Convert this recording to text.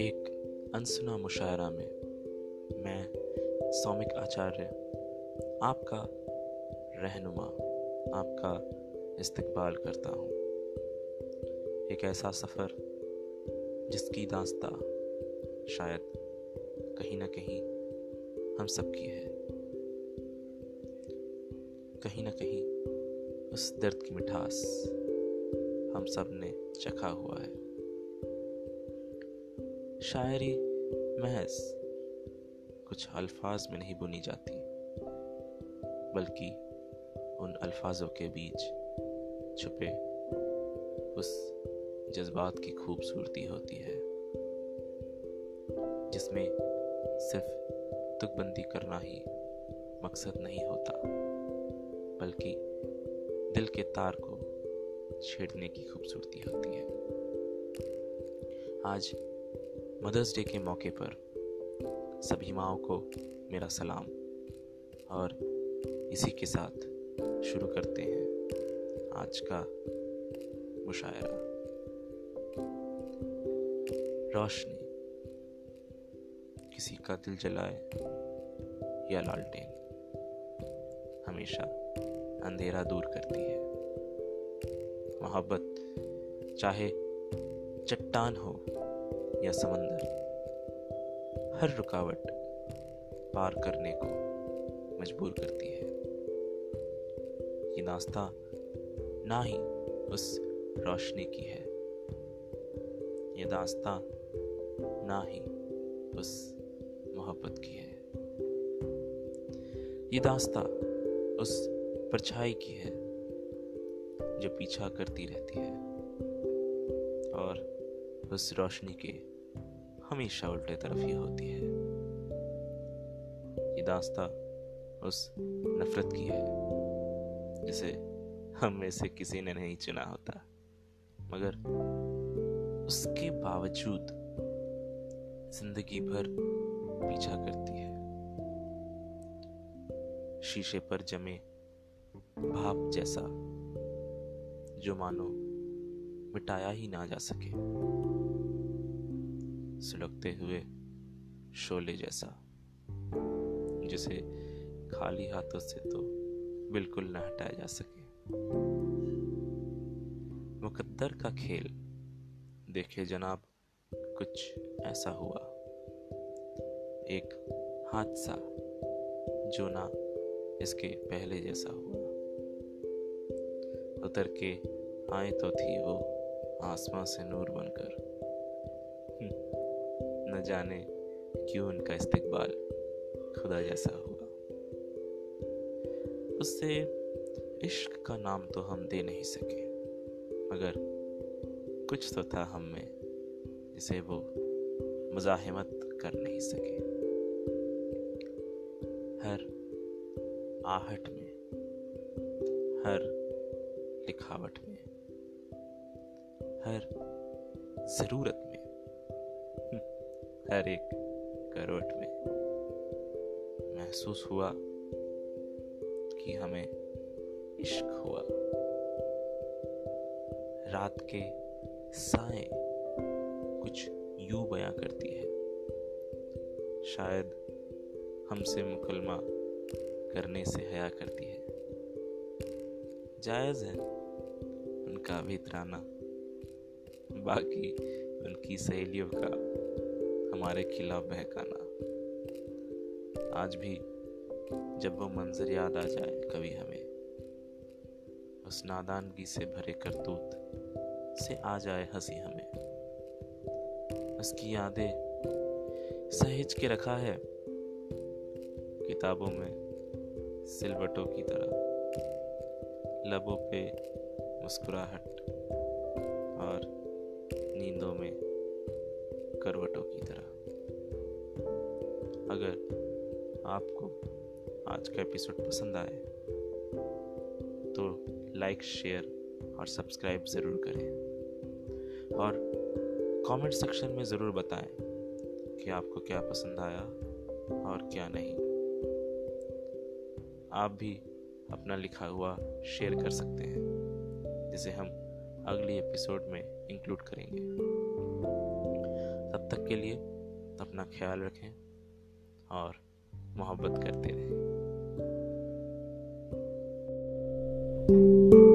एक अनसुना मुशायरा में मैं सौमिक आचार्य आपका रहनुमा, आपका इस्तकबाल करता हूँ। एक ऐसा सफ़र जिसकी दास्ता शायद कहीं ना कहीं हम सबकी है, कहीं ना कहीं उस दर्द की मिठास हम सब ने चखा हुआ है। शायरी महज कुछ अल्फाज में नहीं बुनी जाती, बल्कि उन अल्फाजों के बीच छुपे उस जज्बात की खूबसूरती होती है, जिसमें सिर्फ तुकबंदी करना ही मकसद नहीं होता, बल्कि दिल के तार को छेड़ने की खूबसूरती होती है। आज मदर्स डे के मौके पर सभी माओं को मेरा सलाम, और इसी के साथ शुरू करते हैं आज का मुशायरा। रोशनी किसी का दिल जलाए या लालटेन, हमेशा अंधेरा दूर करती है। मोहब्बत चाहे चट्टान हो या समंदर, हर रुकावट पार करने को मजबूर करती है। ये नाश्ता ना ही उस रोशनी की है, ये दास्तां ना ही उस मोहब्बत की है, ये दास्तां उस परछाई की है जो पीछा करती रहती है और उस रोशनी के हमेशा उल्टे तरफ ही होती है। ये दास्तां उस नफरत की है जिसे हम में से किसी ने नहीं चुना होता, मगर उसके बावजूद जिंदगी भर पीछा करती है। शीशे पर जमे भाप जैसा, जो मानो मिटाया ही ना जा सके, सुलगते हुए शोले जैसा, जिसे खाली हाथों से तो बिल्कुल न हटाया जा सके। मुकद्दर का खेल देखे जनाब, कुछ ऐसा हुआ, एक हादसा जो ना इसके पहले जैसा हुआ। उतर के आए तो थी वो आसमां से नूर बनकर, न जाने क्यों उनका इस्तकबाल खुदा जैसा हुआ। उससे इश्क का नाम तो हम दे नहीं सके, मगर कुछ तो था हम में जिसे वो मुजाहिमत कर नहीं सके। हर आहट में, हर लिखावट में, हर ज़रूरत में, हर एक करवट में महसूस हुआ कि हमें इश्क हुआ। रात के साए कुछ यूं बयां करती है, शायद हमसे मुकलमा करने से हया करती है। जायज़ है उनका भी तराना, बाकी उनकी सहेलियों का हमारे खिलाफ बहकाना। आज भी जब वो मंजर याद आ जाए कभी हमें, उस नादानगी से भरे करतूत से आ जाए हंसी हमें। उसकी यादें सहेज के रखा है किताबों में सिलवटों की तरह, लबों पे मुस्कुराहट और नींदों में करवटों की तरह। अगर आपको आज का एपिसोड पसंद आए तो लाइक, शेयर और सब्सक्राइब ज़रूर करें, और कमेंट सेक्शन में ज़रूर बताएं कि आपको क्या पसंद आया और क्या नहीं। आप भी अपना लिखा हुआ शेयर कर सकते हैं, जिसे हम अगली एपिसोड में इंक्लूड करेंगे। तब तक के लिए अपना ख्याल रखें और मोहब्बत करते रहें।